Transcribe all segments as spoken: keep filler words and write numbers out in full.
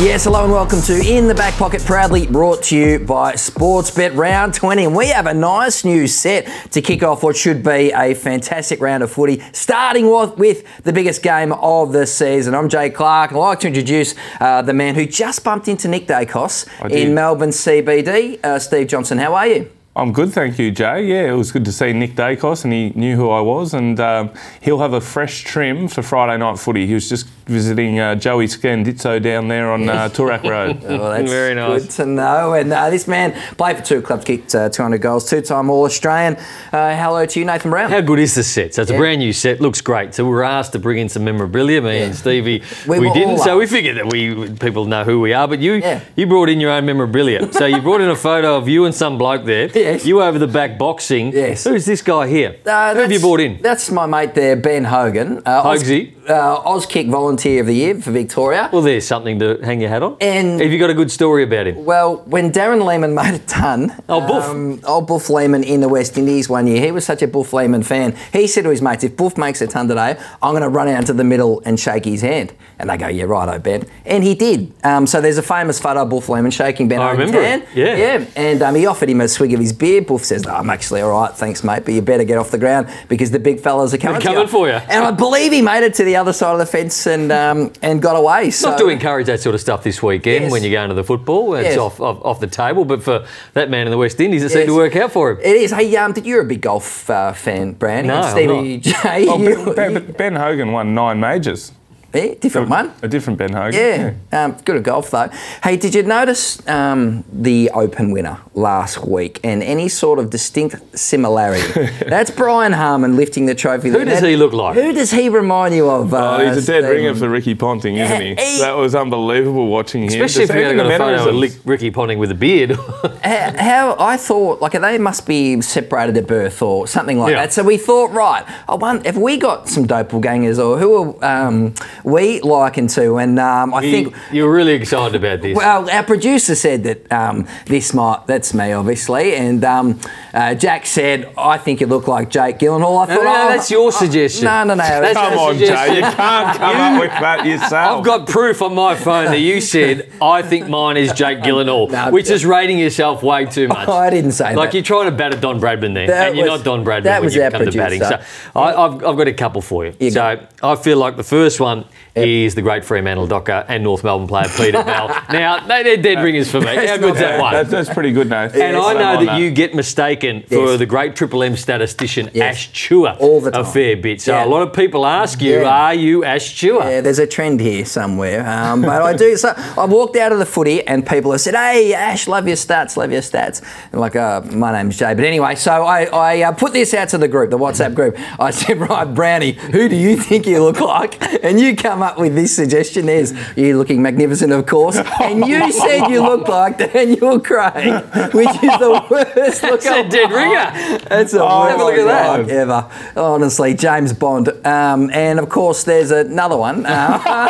Yes, hello and welcome to In the Back Pocket, proudly brought to you by Sportsbet Round twenty. And we have a nice new set to kick off what should be a fantastic round of footy, starting with, with the biggest game of the season. I'm Jay Clark, and I'd like to introduce uh, the man who just bumped into Nick Dacos in Melbourne C B D, uh, Steve Johnson. How are you? I'm good, thank you, Jay. Yeah, it was good to see Nick Dacos, and he knew who I was, and um, he'll have a fresh trim for Friday night footy. He was just visiting uh, Joey Scandizzo down there on uh, Toorak Road. Oh, that's very nice. Good to know. And uh, this man played for two clubs, kicked uh, two hundred goals, two-time All-Australian. Uh, hello to you, Nathan Brown. How good is this set? So it's yeah. a brand new set, looks great. So we were asked to bring in some memorabilia, me yeah. and Stevie. We, we didn't, so we figured that we people know who we are, but you, yeah. you brought in your own memorabilia. So you brought in a photo of you and some bloke there. Yes. You over the back boxing. Yes. Who's this guy here? Uh, Who have you brought in? That's my mate there, Ben Hogan. Uh, Hogsy. Uh, Auskick Volunteer of the Year for Victoria. Well, there's something to hang your hat on. And have you got a good story about him? Well, when Darren Lehman made a ton, oh, Buff. Um, old Buff Lehman in the West Indies one year, he was such a Buff Lehman fan, he said to his mates, if Buff makes a ton today, I'm going to run out to the middle and shake his hand. And they go, yeah, righto, Ben. And he did. Um, so there's a famous photo of Buff Lehman shaking Ben I Hogan's hand. I remember it. Yeah. Yeah. And um, he offered him a swig of his beer. Buff says, oh, I'm actually all right, thanks, mate, but you better get off the ground because the big fellas are coming, coming for you. And I believe he made it to the other side of the fence and um, and got away. So. Not to encourage that sort of stuff this weekend yes. when you're going to the football. It's yes. off, off off the table, but for that man in the West Indies, it yes. seemed to work out for him. It is. Hey, um, you're a big golf uh, fan, Brownie. No, Stevie J. Well, ben, ben, Ben Hogan won nine majors. Yeah, different a, one. A different Ben Hogan. Yeah, yeah. Um, good at golf though. Hey, did you notice um, the Open winner last week and any sort of distinct similarity? That's Brian Harmon lifting the trophy. Who that, does he look like? Who does he remind you of? Uh, oh, he's a dead Stephen. ringer for Ricky Ponting, yeah, isn't he? he? That was unbelievable watching him. Especially if you had got a photo of Ricky Ponting with a beard. how, how I thought, like they must be separated at birth or something like yeah. that. So we thought, right, I wonder, have we got some doppelgangers or who are... Um, We liken to, and um, I you, think you're really excited about this. Well, our producer said that um, this might—that's me, obviously. And um, uh, Jack said, "I think you look like Jake Gyllenhaal." I no, thought, no, no, oh, that's your oh, suggestion. No, no, no. That's come on, Jay, you can't come you, up with that yourself. I've got proof on my phone that you said, "I think mine is Jake Gyllenhaal," no, which is rating yourself way too much. Oh, I didn't say like that. Like you're trying to batter Don Bradman there, that and was, you're not Don Bradman that when was you our come producer. To batting. So yeah. I, I've, I've got a couple for you. you so I feel like the first one. Yep. He is the great Fremantle docker and North Melbourne player, Peter Bell. Now, they're dead ringers for me. How good's that one? That's, that's pretty good, Nath. And yes, I know that you get mistaken yes. for the great Triple M statistician yes. Ash Chua all the time. A fair bit. So yeah. a lot of people ask you, yeah. are you Ash Chua? Yeah, there's a trend here somewhere. Um, but I do. So I walked out of the footy and people have said, hey, Ash, love your stats, love your stats. And like, oh, my name's Jay. But anyway, so I, I uh, put this out to the group, the WhatsApp group. I said, right, Brownie, who do you think you look like? And you come up with this suggestion. There's you looking magnificent, of course, and you said you look like Daniel Craig, which is the worst look. That's a dead ringer. That's a oh worst look at that ever. Honestly, James Bond. Um, and of course, there's another one. Uh,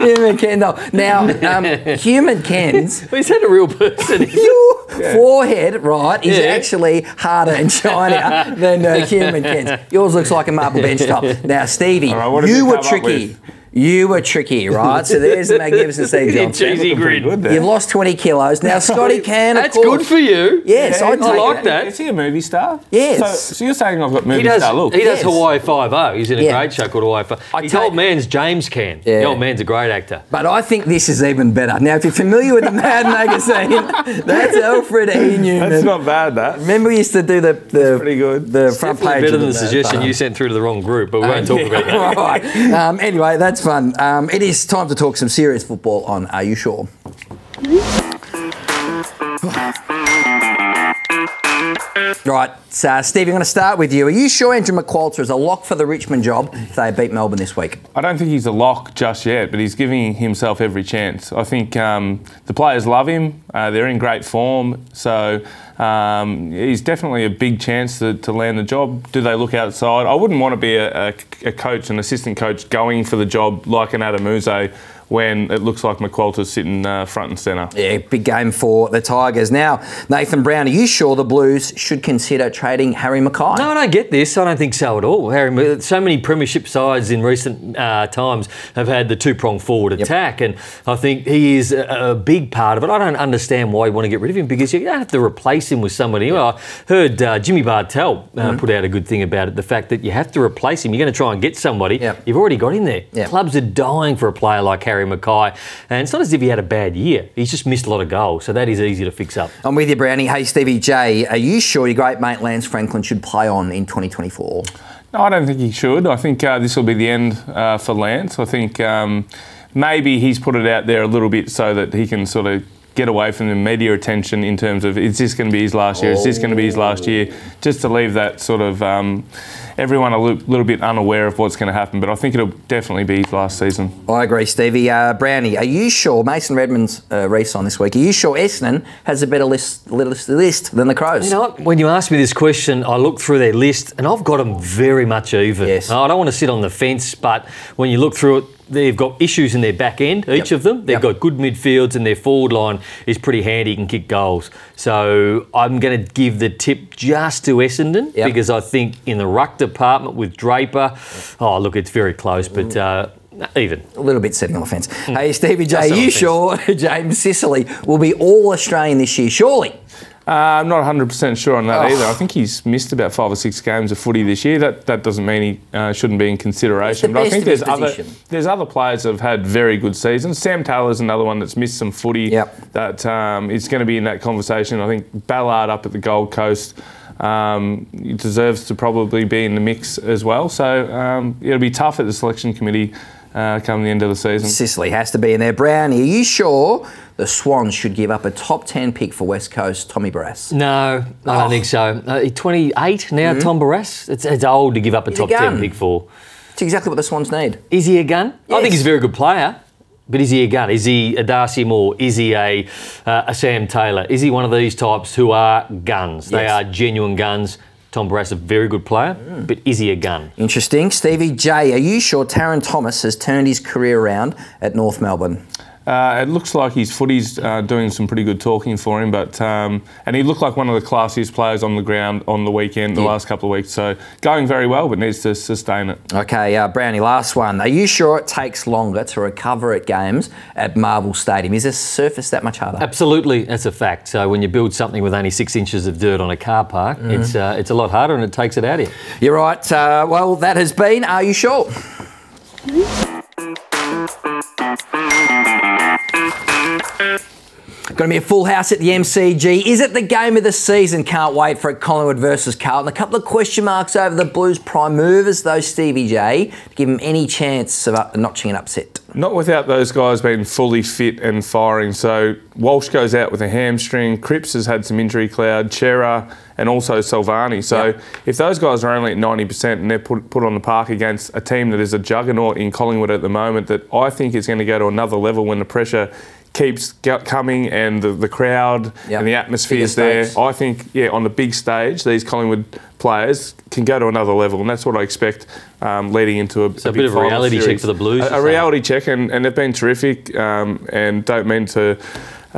Human Kendall. Now, um, Human Ken's... Is that a real person? Your yeah. forehead, right, is yeah. actually harder and shinier than uh, Human Ken's. Yours looks like a marble bench top. Now, Stevie, right, you were tricky. You were tricky, right? So there's the magnificent Steve Johnson. Cheesy grin. You've lost twenty kilos. Now, Scotty Kern, That's course, good for you. Yes, yeah, I like it. that. Is he a movie star? Yes. So, so you're saying I've got movie does, star look. He does yes. Hawaii Five-0. He's in a yeah. great show called Hawaii Five-0. His old man's James Caan. Yeah. The old man's a great actor. But I think this is even better. Now, if you're familiar with the Mad magazine, that's Alfred E. Newman. That's not bad, that. Remember we used to do the, the, pretty good. the front page. Better than the suggestion you sent through to the wrong group, but we won't talk about that. Right. Um, anyway, that's fun. Um, it is time to talk some serious football on Are You Sure? Right, so uh, Steve, I'm going to start with you. Are you sure Andrew McQualter is a lock for the Richmond job if they beat Melbourne this week? I don't think he's a lock just yet, but he's giving himself every chance. I think um, the players love him. Uh, they're in great form, so... Um, he's definitely a big chance to, to land the job. Do they look outside? I wouldn't want to be a, a, a coach, an assistant coach, going for the job like an Adam Uze when it looks like McQualter's sitting uh, front and centre. Yeah, big game for the Tigers. Now, Nathan Brown, are you sure the Blues should consider trading Harry McKay? No, I don't get this. I don't think so at all. Harry, so many premiership sides in recent uh, times have had the two-pronged forward yep. attack, and I think he is a, a big part of it. I don't understand why you want to get rid of him, because you don't have to replace him with somebody. Yep. Well, I heard uh, Jimmy Bartell uh, mm-hmm. put out a good thing about it, the fact that you have to replace him. You're going to try and get somebody. Yep. You've already got him there. Yep. Clubs are dying for a player like Harry McKay, and it's not as if he had a bad year. He's just missed a lot of goals, so that is easy to fix up. I'm with you, Brownie. Hey, Stevie J, are you sure your great mate Lance Franklin should play on in twenty twenty-four? No, I don't think he should. I think uh, this will be the end uh, for Lance. I think um, maybe he's put it out there a little bit so that he can sort of get away from the media attention in terms of, is this going to be his last year? Is this going to be his last year? Just to leave that sort of um, everyone a little bit unaware of what's going to happen. But I think it'll definitely be his last season. I agree, Stevie. Uh, Brownie, are you sure Mason Redmond's uh, re-sign this week? Are you sure Essendon has a better list, list, list than the Crows? You know what? When you asked me this question, I looked through their list and I've got them very much even. Yes. I don't want to sit on the fence, but when you look through it, they've got issues in their back end, each yep. of them. They've yep. got good midfields and their forward line is pretty handy, can kick goals. So I'm going to give the tip just to Essendon yep. because I think in the ruck department with Draper, yep. oh, look, it's very close, but uh, even. A little bit sitting on the fence. Mm. Hey, Stevie J, are you sure James Sicily will be all Australian this year? Surely. Uh, I'm not one hundred percent sure on that oh. either. I think he's missed about five or six games of footy this year. That that doesn't mean he uh, shouldn't be in consideration. But I think there's other there's other players that have had very good seasons. Sam Taylor's another one that's missed some footy yep. that um, is going to be in that conversation. I think Ballard up at the Gold Coast um, deserves to probably be in the mix as well. So um, it'll be tough at the selection committee uh, come the end of the season. Sicily has to be in there. Brownie, are you sure the Swans should give up a top ten pick for West Coast, Tommy Barrass? No, I don't oh. think so. Uh, twenty-eight now, mm-hmm. Tom Barrass? It's, it's old to give up a he's top a ten pick for. It's exactly what the Swans need. Is he a gun? Yes. I think he's a very good player, but is he a gun? Is he a Darcy Moore? Is he a, uh, a Sam Taylor? Is he one of these types who are guns? Yes. They are genuine guns. Tom Barrass, a very good player, mm. but is he a gun? Interesting. Stevie J, are you sure Taron Thomas has turned his career around at North Melbourne? Uh, it looks like his footy's uh, doing some pretty good talking for him, but um, and he looked like one of the classiest players on the ground on the weekend, the yeah. last couple of weeks. So going very well, but needs to sustain it. Okay, uh, Brownie, last one. Are you sure it takes longer to recover at games at Marvel Stadium? Is this surface that much harder? Absolutely, that's a fact. So when you build something with only six inches of dirt on a car park, mm. it's uh, it's a lot harder and it takes it out of you. You're right. Uh, well, that has been Are You Sure? Going to be a full house at the M C G. Is it the game of the season? Can't wait for it. Collingwood versus Carlton. A couple of question marks over the Blues' prime movers, though, Stevie J, to give them any chance of notching an upset. Not without those guys being fully fit and firing. So Walsh goes out with a hamstring. Cripps has had some injury cloud. Chera and also Silvani. So yep. if those guys are only at ninety percent and they're put, put on the park against a team that is a juggernaut in Collingwood at the moment that I think is going to go to another level when the pressure keeps coming and the, the crowd yep. and the atmosphere is there. I think, yeah, on the big stage, these Collingwood players can go to another level, and that's what I expect um, leading into a, so a, a bit of a reality series. Check for the Blues. A, a reality check, and, and they've been terrific um, and don't mean to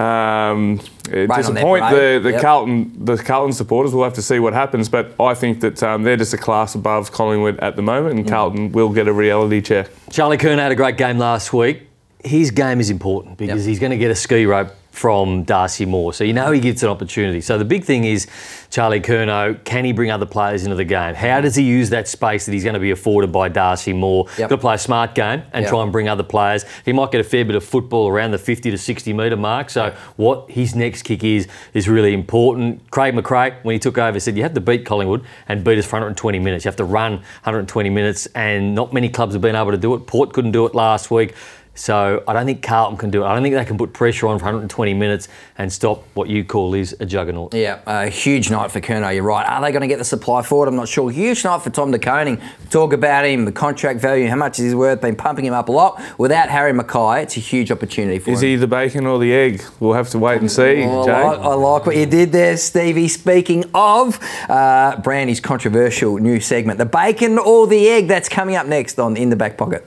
um, right disappoint the, the, yep. Carlton, the Carlton supporters. We'll have to see what happens, but I think that um, they're just a class above Collingwood at the moment, and mm. Carlton will get a reality check. Charlie Kern had a great game last week. His game is important because yep. he's going to get a ski rope from Darcy Moore. So you know he gets an opportunity. So the big thing is Charlie Curnow, can he bring other players into the game? How does he use that space that he's going to be afforded by Darcy Moore? Yep. Got to play a smart game and yep. try and bring other players. He might get a fair bit of football around the fifty to sixty metre mark. So what his next kick is is really important. Craig McRae, when he took over, said you have to beat Collingwood and beat us for one hundred twenty minutes. You have to run one hundred twenty minutes, and not many clubs have been able to do it. Port couldn't do it last week. So I don't think Carlton can do it. I don't think they can put pressure on for one hundred twenty minutes and stop what you call is a juggernaut. Yeah, a huge night for Curnow, you're right. Are they going to get the supply forward? I'm not sure. Huge night for Tom De Koning. Talk about him, the contract value, how much is he worth, been pumping him up a lot. Without Harry McKay, it's a huge opportunity for is him. Is he the bacon or the egg? We'll have to wait and see, oh, Jay. I, I like what you did there, Stevie. Speaking of uh, Brandy's controversial new segment, the bacon or the egg, that's coming up next on In the Back Pocket.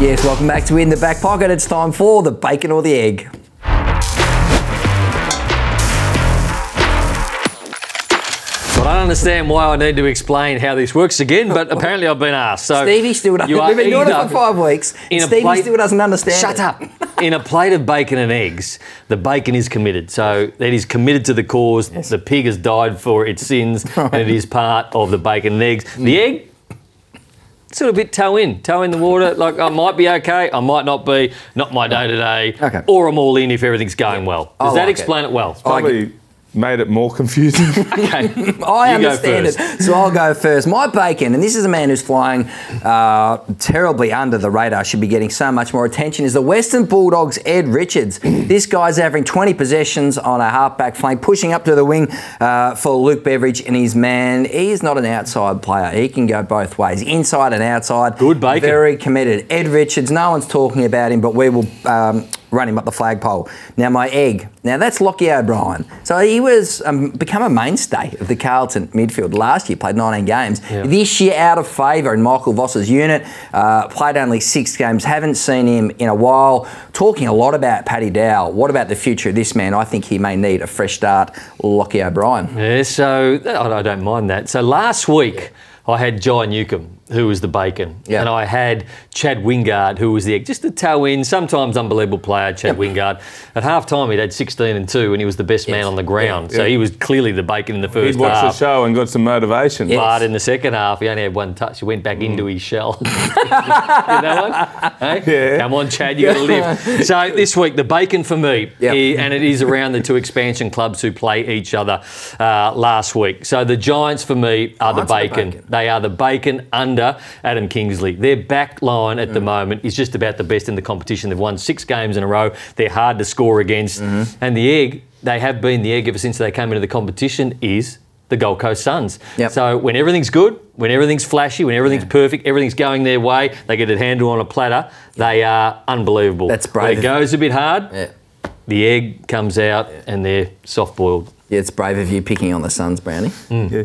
Yes, welcome back to In the Back Pocket. It's time for the bacon or the egg. I don't understand why I need to explain how this works again, but apparently I've been asked. So Stevie still doesn't. We've been doing it for five weeks. Stevie plate, still doesn't understand. Shut it. up. In a plate of bacon and eggs, the bacon is committed. So it is committed to the cause. Yes. The pig has died for its sins, and it is part of the bacon and eggs. Mm. The egg, sort of a bit toe in, toe in the water. Like, I might be okay, I might not be. Not my day to day. Okay. Or I'm all in if everything's going well. Does I that like explain it, it well? It's probably. Made it more confusing. Okay. I you understand it, so I'll go first. My bacon, and this is a man who's flying uh, terribly under the radar, should be getting so much more attention, is the Western Bulldogs' Ed Richards. This guy's averaging twenty possessions on a halfback flank, pushing up to the wing uh, for Luke Beveridge and his man. He's not an outside player. He can go both ways, inside and outside. Good bacon. Very committed. Ed Richards, no one's talking about him, but we will... Um, run him up the flagpole. Now, my egg. Now, that's Lockie O'Brien. So he was um, become a mainstay of the Carlton midfield last year, played nineteen games. Yeah. This year, out of favour in Michael Voss's unit, uh, played only six games, haven't seen him in a while. Talking a lot about Paddy Dow. What about the future of this man? I think he may need a fresh start, Lockie O'Brien. Yeah, so I don't mind that. So last week, I had Jai Newcombe, who was the bacon, yep. and I had Chad Wingard, who was the egg. Just the toe in, sometimes unbelievable player, Chad yep. Wingard. At half-time, he'd had sixteen and two, and he was the best yes. man on the ground. Yeah. So he was clearly the bacon in the first half. He'd watched half. the show and got some motivation. Yes. But in the second half, he only had one touch. He went back mm. into his shell. You know what? Hey? Yeah. Come on, Chad, you got to live. So this week, the bacon for me, yep. is, and it is around the two expansion clubs who play each other uh, last week. So the Giants, for me, are Giants the bacon. The bacon. They are the bacon under Adam Kingsley. Their back line at mm. the moment is just about the best in the competition. They've won six games in a row. They're hard to score against. Mm-hmm. And the egg, they have been the egg ever since they came into the competition, is the Gold Coast Suns. Yep. So when everything's good, when everything's flashy, when everything's yeah. perfect, everything's going their way, they get it handled on a platter, they are unbelievable. That's brave. When it goes a bit hard, yeah. the egg comes out yeah. and they're soft-boiled. Yeah, it's brave of you picking on the Suns, Brownie. Mm. Yeah.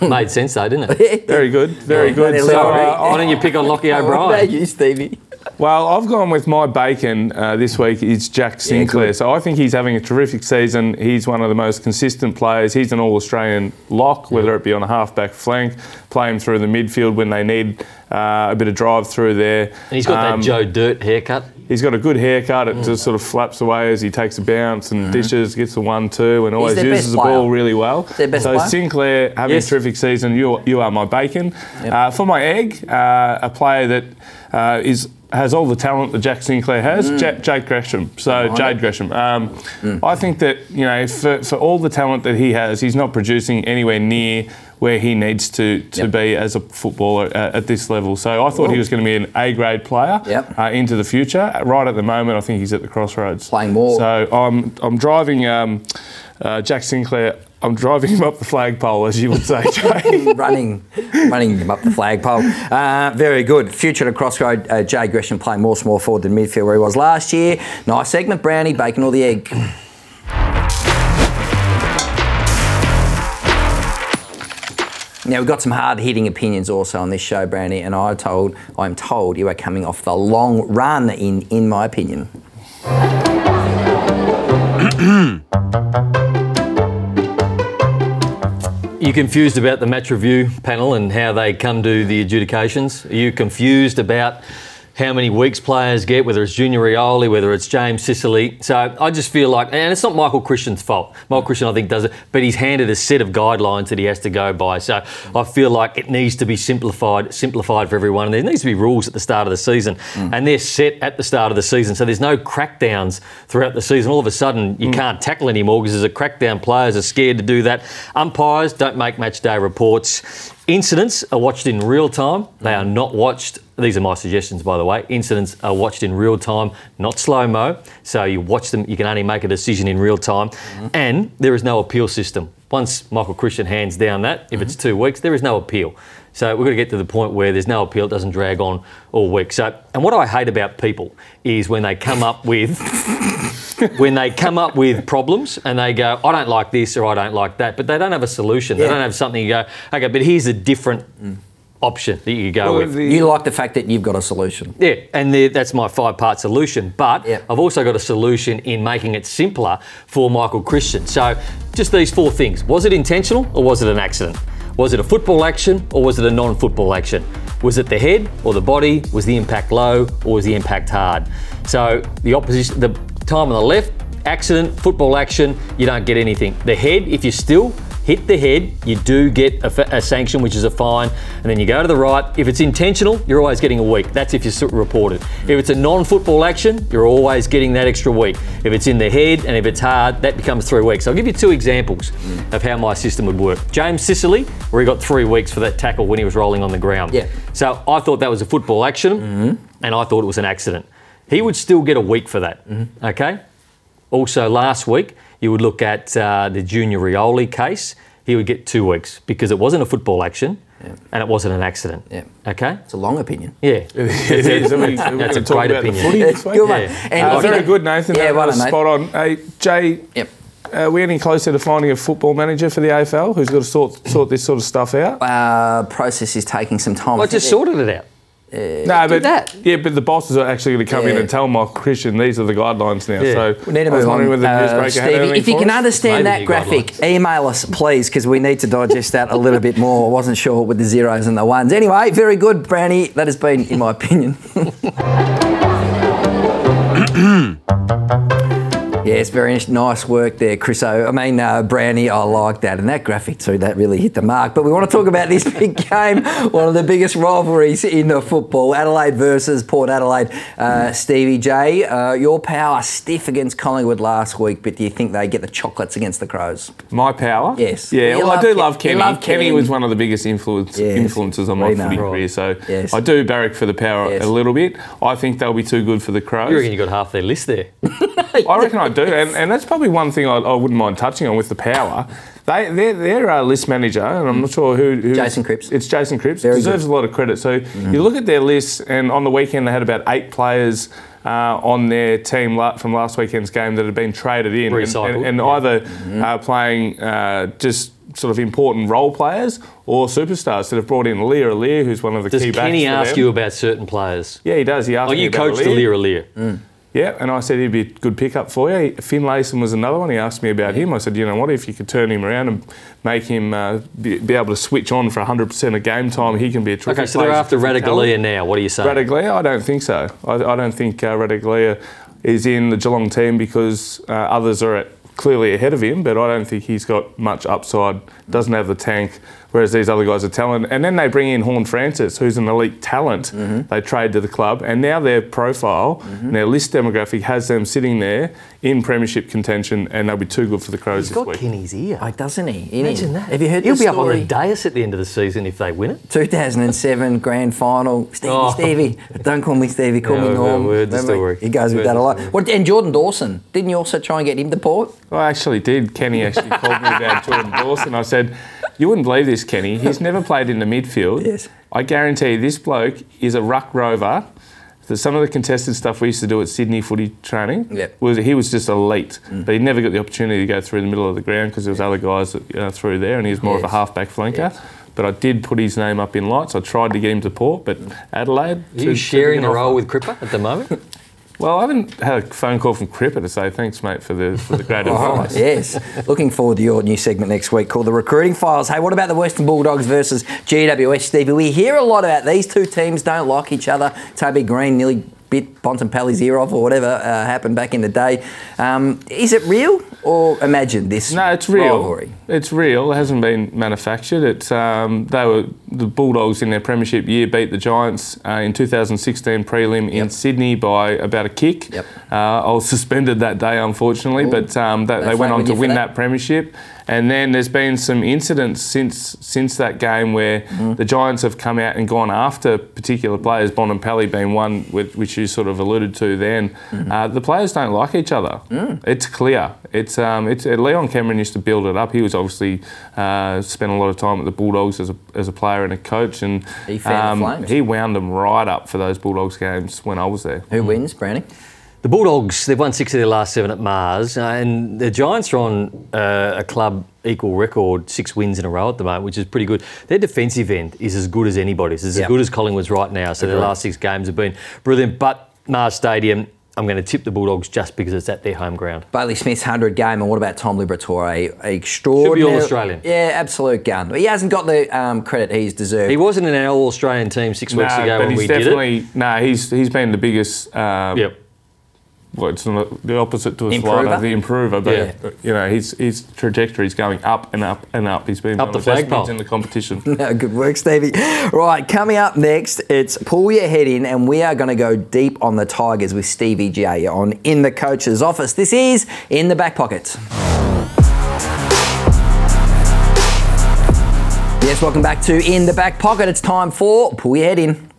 Made sense though, didn't it? Very good, very yeah, good. So, uh, why don't you pick on Lockie O'Brien? What about you, Stevie? Well, I've gone with my bacon uh, this week. It's Jack Sinclair. Yeah, so I think he's having a terrific season. He's one of the most consistent players. He's an all-Australian lock, yeah. whether it be on a half-back flank, playing through the midfield when they need uh, a bit of drive through there. And he's got um, that Joe Dirt haircut. He's got a good haircut. It mm. just sort of flaps away as he takes a bounce and mm. dishes, gets the one-two, and always uses the ball really well. Best so player? Sinclair having yes. a terrific season. You you are my bacon. Yep. Uh, for my egg, uh, a player that uh, is has all the talent that Jack Sinclair has, mm. J- Jade Gresham. So oh, Jade Gresham. Um, mm. I think that you know for, for all the talent that he has, he's not producing anywhere near where he needs to, to yep. be as a footballer at, at this level. So I thought Ooh. he was going to be an A-grade player yep. uh, into the future. Right at the moment, I think he's at the crossroads. Playing more. So I'm I'm driving um, uh, Jack Sinclair. I'm driving him up the flagpole, as you would say, Jay. running, running him up the flagpole. Uh, very good. Future to crossroad, uh, Jay Gresham playing more small forward than midfield where he was last year. Nice segment, Brownie, bacon or the egg. Now, we've got some hard-hitting opinions also on this show, Brownie, and I told, I'm told you are coming off the long run, in, in my opinion. You confused about the match review panel and how they come to the adjudications? Are you confused about how many weeks players get, whether it's Junior Rioli, whether it's James Sicily? So I just feel like, and it's not Michael Christian's fault. Michael Christian, I think, does it, but he's handed a set of guidelines that he has to go by. So I feel like it needs to be simplified, simplified for everyone. And there needs to be rules at the start of the season, mm. and they're set at the start of the season. So there's no crackdowns throughout the season. All of a sudden, you mm. can't tackle anymore because there's a crackdown. Players are scared to do that. Umpires don't make match day reports. Incidents are watched in real time. They are not watched. These are my suggestions, by the way. Incidents are watched in real time, not slow-mo. So you watch them, you can only make a decision in real time. Mm-hmm. And there is no appeal system. Once Michael Christian hands down that, if mm-hmm. it's two weeks, there is no appeal. So we've got to get to the point where there's no appeal, it doesn't drag on all week. So, and what I hate about people is when they come up with... when they come up with problems and they go, I don't like this or I don't like that, but they don't have a solution. Yeah. They don't have something you go, okay, but here's a different mm. option that you go well, with. The, you like the fact that you've got a solution. Yeah, and the, that's my five-part solution. But yep. I've also got a solution in making it simpler for Michael Christian. So just these four things. Was it intentional or was it an accident? Was it a football action or was it a non-football action? Was it the head or the body? Was the impact low or was the impact hard? So the opposition, the time on the left, accident, football action, you don't get anything. The head, if you still hit the head, you do get a, a sanction, which is a fine, and then you go to the right. If it's intentional, you're always getting a week. That's if you report it. If it's a non-football action, you're always getting that extra week. If it's in the head and if it's hard, that becomes three weeks. I'll give you two examples of how my system would work. James Sicily, where he got three weeks for that tackle when he was rolling on the ground. Yeah. So I thought that was a football action, mm-hmm. and I thought it was an accident. He would still get a week for that, mm-hmm. okay? Also last week, you would look at uh, the Junior Rioli case. He would get two weeks because it wasn't a football action yeah. and it wasn't an accident. Yeah. Okay? It's a long opinion. Yeah. it is. I mean, that's a great opinion. Good one. Yeah. And uh, very good, Nathan. Yeah, that well was done, spot on. Hey, Jay, yep. are we any closer to finding a football manager for the A F L who's got to sort, sort this sort of stuff out? Uh, process is taking some time. I just sorted it out. Yeah, no, but that. yeah, but the bosses are actually going to come yeah. in and tell Michael Christian these are the guidelines now. Yeah. So we need to move on. Whether uh, Stevie, had anything if you can us? understand Maybe that graphic, guidelines. email us please because we need to digest that a little bit more. I wasn't sure with the zeros and the ones. Anyway, very good, Brownie. That has been, in my opinion. Yes, very nice work there, Chriso. I mean, uh, Brownie, I like that. And that graphic too, that really hit the mark. But we want to talk about this big game, one of the biggest rivalries in the football, Adelaide versus Port Adelaide. Uh, Stevie J, uh, your power stiff against Collingwood last week, but do you think they get the chocolates against the Crows? My power? Yes. Yeah, well, I do Ken- love Kenny. Love Kenny. Kenny was one of the biggest influence, yes. influences on my footy career, so yes. I do barrack for the power yes. a little bit. I think they'll be too good for the Crows. You reckon you got half their list there? I reckon I do, and, and that's probably one thing I, I wouldn't mind touching on with the power. They, their, their uh, list manager, and I'm not sure who... who Jason Cripps. It's Jason Cripps. Very deserves good. a lot of credit. So mm-hmm. you look at their list, and on the weekend they had about eight players uh, on their team la- from last weekend's game that had been traded in. Recycled. And, and, and yeah. either mm-hmm. uh, playing uh, just sort of important role players or superstars that have brought in Lear Lear, who's one of the does key backs. Does Kenny ask them. you about certain players? Yeah, he does. He asks oh, you coached Lear Lear. Mm. Yeah, and I said he'd be a good pick-up for you. Finlayson was another one. He asked me about him. I said, you know what, if you could turn him around and make him uh, be, be able to switch on for one hundred percent of game time, he can be a terrific player. Okay, so they're after Radaglia now. What do you say? Radaglia? I don't think so. I, I don't think uh, Radaglia is in the Geelong team because uh, others are at, clearly ahead of him, but I don't think he's got much upside, doesn't have the tank, whereas these other guys are talented. And then they bring in Horne Francis, who's an elite talent. Mm-hmm. They trade to the club, and now their profile, mm-hmm. and their list demographic has them sitting there in premiership contention, and they'll be too good for the Crows this week. He's got Kenny's ear. Oh, doesn't he? Isn't Imagine he? that. Have you heard He'll be story? Up on the dais at the end of the season if they win it. two thousand seven grand final. Stevie, oh. Stevie. Don't call me Stevie, call no, me Norm. No, word the story. He goes word with that a lot. Well, and Jordan Dawson, didn't you also try and get him to Port? I actually did. Kenny actually called me about Jordan Dawson. I said, you wouldn't believe this, Kenny. He's never played in the midfield. Yes. I guarantee you this bloke is a ruck rover. So some of the contested stuff we used to do at Sydney footy training, yep. was he was just elite. Mm. But he never got the opportunity to go through the middle of the ground because there was other guys that, uh, through there, and he was more yes. of a half-back flanker. Yes. But I did put his name up in lights. I tried to get him to Port, but Adelaide... Are you to, sharing to a role with Cripper at the moment? Well, I haven't had a phone call from Cripper to say thanks, mate, for the for the great advice. Oh, yes. Looking forward to your new segment next week called The Recruiting Files. Hey, what about the Western Bulldogs versus G W S, Stevie? We hear a lot about these two teams don't like each other. Toby Green nearly bit Bontempelli's ear off or whatever uh, happened back in the day. Um, is it real or imagined, this rivalry? No, it's real. Rivalry? It's real. It hasn't been manufactured. It's um, they were the Bulldogs in their premiership year beat the Giants uh, in two thousand sixteen prelim in yep. Sydney by about a kick. Yep. Uh, I was suspended that day, unfortunately, Ooh. but um, that, they went on to win that, that premiership. And then there's been some incidents since since that game where mm. the Giants have come out and gone after particular players, Bontempelli being one, with, which you sort of alluded to then. Mm-hmm. Uh, the players don't like each other. Mm. It's clear. It's um, it's uh, Leon Cameron used to build it up. He was obviously uh, spent a lot of time at the Bulldogs as a as a player and a coach, and he, um, he wound them right up for those Bulldogs games when I was there. Who mm. wins, Brownie? The Bulldogs, they've won six of their last seven at Mars, uh, and the Giants are on uh, a club equal record, six wins in a row at the moment, which is pretty good. Their defensive end is as good as anybody's. It's as yep. good as Collingwood's right now, so Agreed. Their last six games have been brilliant. But Mars Stadium, I'm going to tip the Bulldogs just because it's at their home ground. Bailey Smith's one hundred game, and what about Tom Liberatore? Extraordinary. Should be All-Australian. Yeah, absolute gun. He hasn't got the um, credit he's deserved. He wasn't in an All-Australian team six weeks nah, ago when we did it. No, nah, he's he's been the biggest... Um, yep. Well, it's the opposite to a slider, the improver, but yeah. you know his his trajectory is going up and up and up. He's been up the flagpole in the competition. No, good work, Stevie. Right, coming up next, it's Pull Your Head In, and we are going to go deep on the Tigers with Stevie J on In the Coach's Office. This is In the Back Pocket. Yes, welcome back to In the Back Pocket. It's time for Pull Your Head In.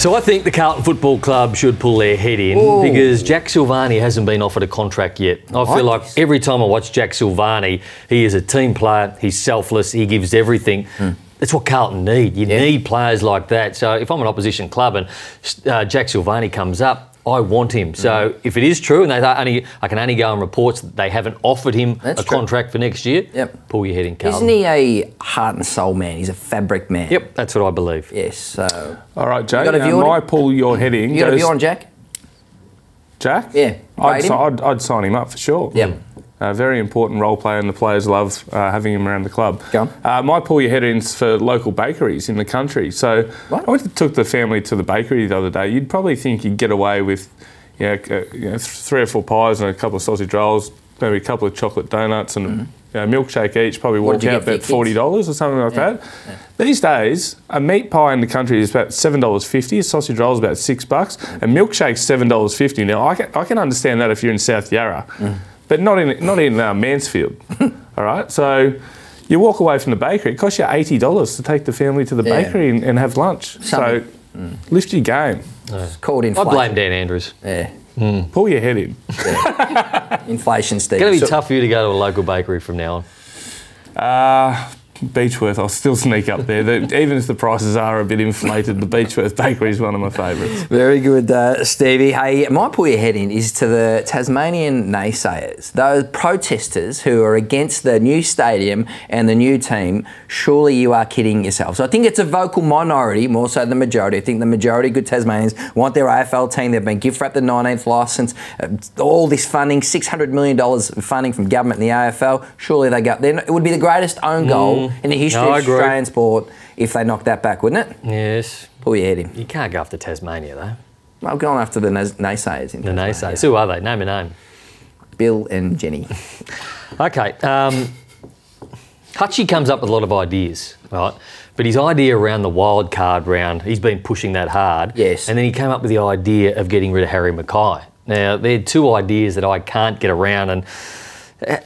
So I think the Carlton Football Club should pull their head in Ooh. because Jack Silvani hasn't been offered a contract yet. I feel like every time I watch Jack Silvani, he is a team player, he's selfless, he gives everything. Mm. That's what Carlton need. You yeah. need players like that. So if I'm an opposition club and uh, Jack Silvani comes up, I want him. So mm. if it is true, and they only, I can only go on reports that they haven't offered him That's a true. contract for next year, yep. pull your head in, Carlton. Isn't he a heart and soul man? He's a fabric man. Yep, that's what I believe. Yes, so... All right, Jake, my pull your head in. You got a view on Jack? Jack? Yeah. I'd, si- I'd, I'd sign him up for sure. Yep. A very important role player, and the players love uh, having him around the club. Go on. Uh, my pull your head in's for local bakeries in the country. So what? I took the family to the bakery the other day. You'd probably think you'd get away with you know, uh, you know, three or four pies and a couple of sausage rolls, maybe a couple of chocolate donuts and mm. a you know, milkshake each, probably walk out about forty dollars or something like yeah. that. Yeah. These days, a meat pie in the country is about seven dollars fifty, a sausage roll is about six bucks, a milkshake's seven dollars fifty. Now, I can, I can understand that if you're in South Yarra. Mm. But not in not in uh, Mansfield, all right? So you walk away from the bakery, it costs you eighty dollars to take the family to the yeah. bakery and, and have lunch. Something. So mm. lift your game. Yeah. It's called inflation. I blame Dan Andrews. Yeah. Mm. Pull your head in. Yeah. Inflation, Steve. It's going to be so, tough for you to go to a local bakery from now on. Uh, Beechworth, I'll still sneak up there. The, even if the prices are a bit inflated, the Beechworth bakery is one of my favourites. Very good, uh, Stevie. Hey, my pull your head in is to the Tasmanian naysayers. Those protesters who are against the new stadium and the new team, surely you are kidding yourself. So I think it's a vocal minority, more so than the majority. I think the majority of good Tasmanians want their A F L team. They've been gift-wrapped the nineteenth licence, uh, all this funding, six hundred million dollars funding from government and the A F L. Surely they go up there. It would be the greatest own goal. Mm. In the history no, of Australian sport, if they knocked that back, wouldn't it? Yes. Pull your head in. You can't go after Tasmania, though. Well, I've gone after the nas- naysayers. In the Tasmania. naysayers. Who are they? Name a name. Bill and Jenny. Okay. Um, Hutchie comes up with a lot of ideas, right? But his idea around the wild card round, he's been pushing that hard. Yes. And then he came up with the idea of getting rid of Harry McKay. Now, they're two ideas that I can't get around, and... Uh,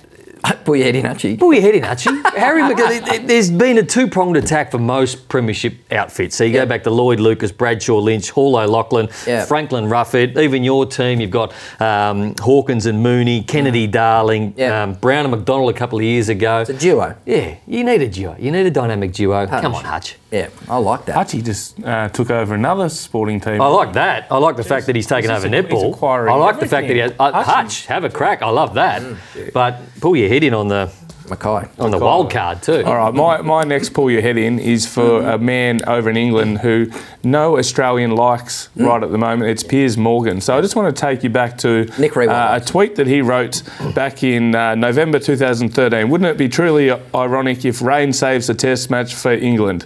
Pull your head in, Hutchie. Pull your head in, Hutchie. Harry McKay, there's been a two-pronged attack for most premiership outfits. So you yep. go back to Lloyd Lucas, Bradshaw Lynch, Hall O'Loughlin, yep. Franklin Rufford, even your team, you've got um, Hawkins and Mooney, Kennedy mm. Darling, yep. um, Brown and McDonald a couple of years ago. It's a duo. Yeah, you need a duo. You need a dynamic duo. Hutch. Come on, Hutch. Yeah, I like that. Hutchie just uh, took over another sporting team. I like that. I like the he's, fact that he's taken he's over a, netball. He's I like everything. the fact that he has... Uh, Hutch, have a crack. I love that. Mm, yeah. But pull your head in on the McKay. On McKay. the wild card too. All right, my, my next pull your head in is for mm. a man over in England who no Australian likes mm. right at the moment. It's Piers Morgan. So I just want to take you back to Nick uh, a tweet that he wrote back in uh, November two thousand thirteen. Wouldn't it be truly ironic if rain saves a test match for England?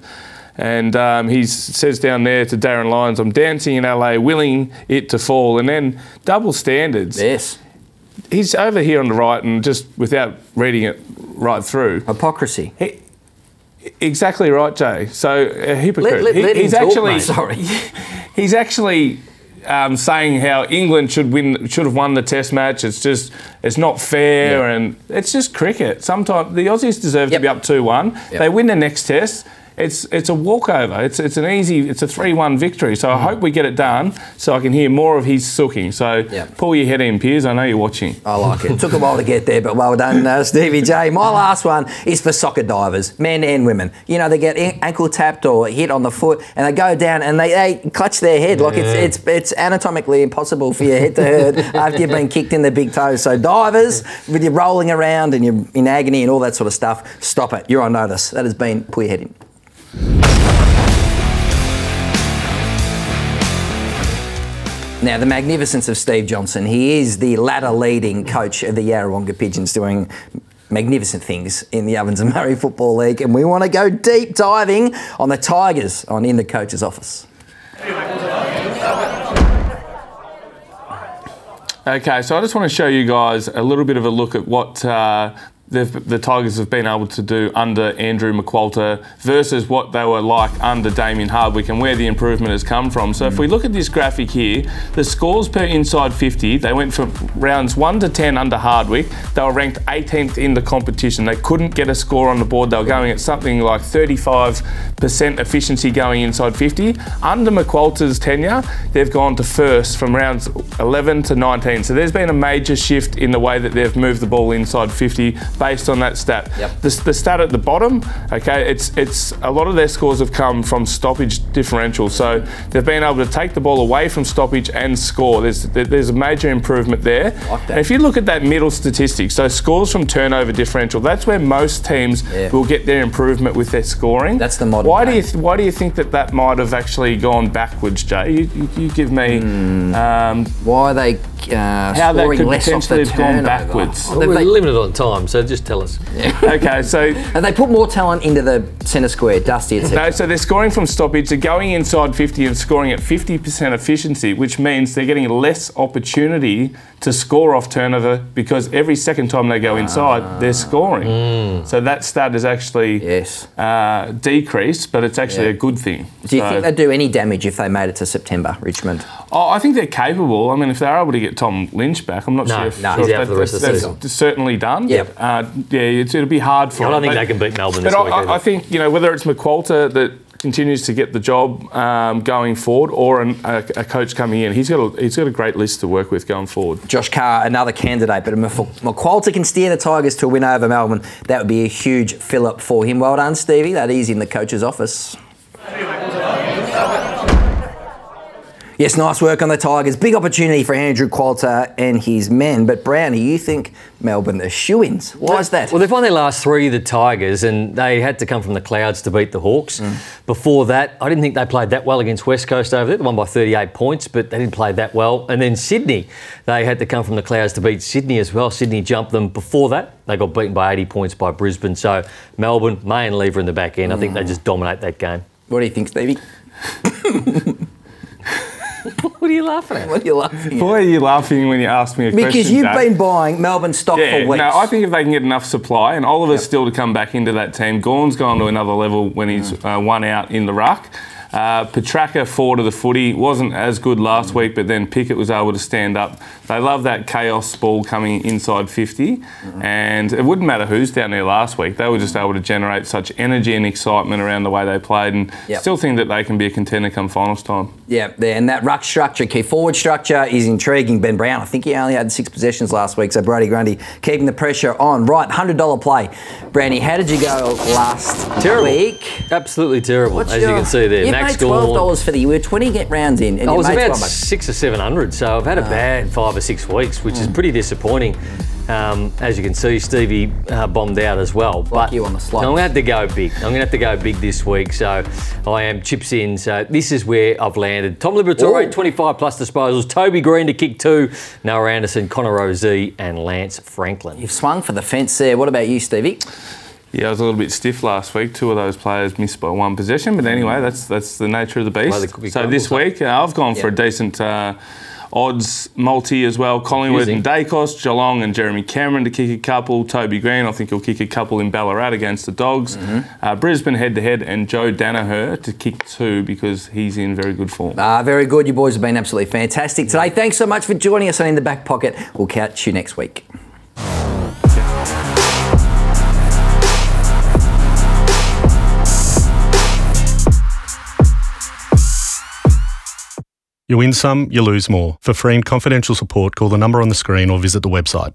And um, he says down there to Darren Lyons, I'm dancing in L A, willing it to fall. And then double standards. Yes. He's over here on the right, and just without reading it right through. Hypocrisy. He, exactly right, Jay. So a hypocrite. Let, let, he, let he's, him actually, talk, mate. Sorry. he's actually um, saying how England should win, should have won the Test match. It's just, it's not fair, yeah. and it's just cricket. Sometimes the Aussies deserve yep. to be up two one. Yep. They win the next Test. it's it's a walkover. It's it's an easy. It's a three one victory. So I hope we get it done, so I can hear more of his sooking. So yep. Pull your head in, Piers. I know you're watching. I like it. It took a while to get there, but well done, uh, Stevie J. My last one is for soccer divers, men and women. You know, they get ankle tapped or hit on the foot, and they go down and they, they clutch their head yeah. like it's it's it's anatomically impossible for your head to hurt after you've been kicked in the big toe. So divers, with you rolling around and you're in agony and all that sort of stuff, stop it. You're on notice. That has been Pull Your Head In. Now, the magnificence of Steve Johnson. He is the ladder-leading coach of the Yarrawonga Pigeons, doing magnificent things in the Ovens and Murray Football League, and we want to go deep diving on the Tigers on In the Coach's Office. Okay, so I just want to show you guys a little bit of a look at what uh, the, the Tigers have been able to do under Andrew McQualter versus what they were like under Damien Hardwick and where the improvement has come from. So mm. if we look at this graphic here, the scores per inside fifty, they went from rounds one to ten under Hardwick. They were ranked eighteenth in the competition. They couldn't get a score on the board. They were going at something like thirty-five percent efficiency going inside fifty. Under McQualter's tenure, they've gone to first from rounds eleven to nineteen. So there's been a major shift in the way that they've moved the ball inside fifty based on that stat. Yep. The, the stat at the bottom, okay, it's it's a lot of their scores have come from stoppage differential. So they've been able to take the ball away from stoppage and score. There's there's a major improvement there. Like and if you look at that middle statistic, so scores from turnover differential, that's where most teams yeah. will get their improvement with their scoring. That's the model. Why game. do you Why do you think that that might have actually gone backwards, Jay? You, you, you give me mm. um, why are they uh, how that could less potentially off the have turnover. Gone backwards. Well, we're limited on time, so just tell us. Yeah. Okay, so... and they put more talent into the centre square, Dusty, et cetera. No, so they're scoring from stoppage. They're going inside fifty and scoring at fifty percent efficiency, which means they're getting less opportunity to score off turnover because every second time they go inside, ah. they're scoring. Mm. So that stat is actually yes. uh, decreased, but it's actually yeah. a good thing. Do you so, think they'd do any damage if they made it to September, Richmond? Oh, I think they're capable. I mean, if they're able to get Tom Lynch back, I'm not no, sure if, no, sure he's if out that, for the rest of the season. That's certainly done. Yep. Uh, Uh, yeah, it's, it'll be hard for. Yeah, I don't think but, they can beat Melbourne. But this week I, I think you know whether it's McQualter that continues to get the job um, going forward, or an, a, a coach coming in, he's got a, he's got a great list to work with going forward. Josh Carr, another candidate, but if McQualter can steer the Tigers to a win over Melbourne, that would be a huge fill up for him. Well done, Stevie. That is In the Coach's Office. Yes, nice work on the Tigers. Big opportunity for Andrew McQualter and his men. But Brownie, you think Melbourne are shoo-ins. Why is that? Well, they've won their last three, the Tigers, and they had to come from the clouds to beat the Hawks. Mm. Before that, I didn't think they played that well against West Coast over there. They won by thirty-eight points, but they didn't play that well. And then Sydney, they had to come from the clouds to beat Sydney as well. Sydney jumped them. Before that, they got beaten by eighty points by Brisbane. So Melbourne, May and Lever in the back end. Mm. I think they just dominate that game. What do you think, Stevie? What are you laughing at? What are you laughing at? Why are you laughing when you ask me a because question? Because you've Dave? been buying Melbourne stock yeah, for weeks. No, I think if they can get enough supply, and Oliver's yep. still to come back into that team. Gawn's gone to another level when he's uh, one out in the ruck. Uh, Petraka forward of the footy, wasn't as good last week, but then Pickett was able to stand up. They love that chaos ball coming inside fifty, mm-hmm. and it wouldn't matter who's down there last week. They were just able to generate such energy and excitement around the way they played, and yep. still think that they can be a contender come finals time. Yeah, and that ruck structure, key forward structure is intriguing. Ben Brown, I think he only had six possessions last week, so Brodie Grundy keeping the pressure on. Right, one hundred dollar play. Brownie, how did you go last terrible. week? Absolutely terrible, What's as your, you can see there. I paid twelve dollars for the year. We were twenty get rounds in. And I was about six or seven hundred, so I've had a bad five or six weeks, which mm. is pretty disappointing. Um, as you can see, Stevie uh, bombed out as well. But like you on the slide. I'm going to have to go big. I'm going to have to go big this week. So I am chips in. So this is where I've landed. Tom Liberatore, twenty-five plus disposals. Toby Green to kick two. Noah Anderson, Connor Rozee, and Lance Franklin. You've swung for the fence there. What about you, Stevie? Yeah, I was a little bit stiff last week. Two of those players missed by one possession. But anyway, that's that's the nature of the beast. So this week, uh, I've gone yep. for a decent uh, odds multi as well. Collingwood and Dacos, Geelong and Jeremy Cameron to kick a couple. Toby Green, I think he'll kick a couple in Ballarat against the Dogs. Mm-hmm. uh, Brisbane head-to-head and Joe Danaher to kick two because he's in very good form. Ah, very good. You boys have been absolutely fantastic today. Thanks so much for joining us on In the Back Pocket. We'll catch you next week. You win some, you lose more. For free and confidential support, call the number on the screen or visit the website.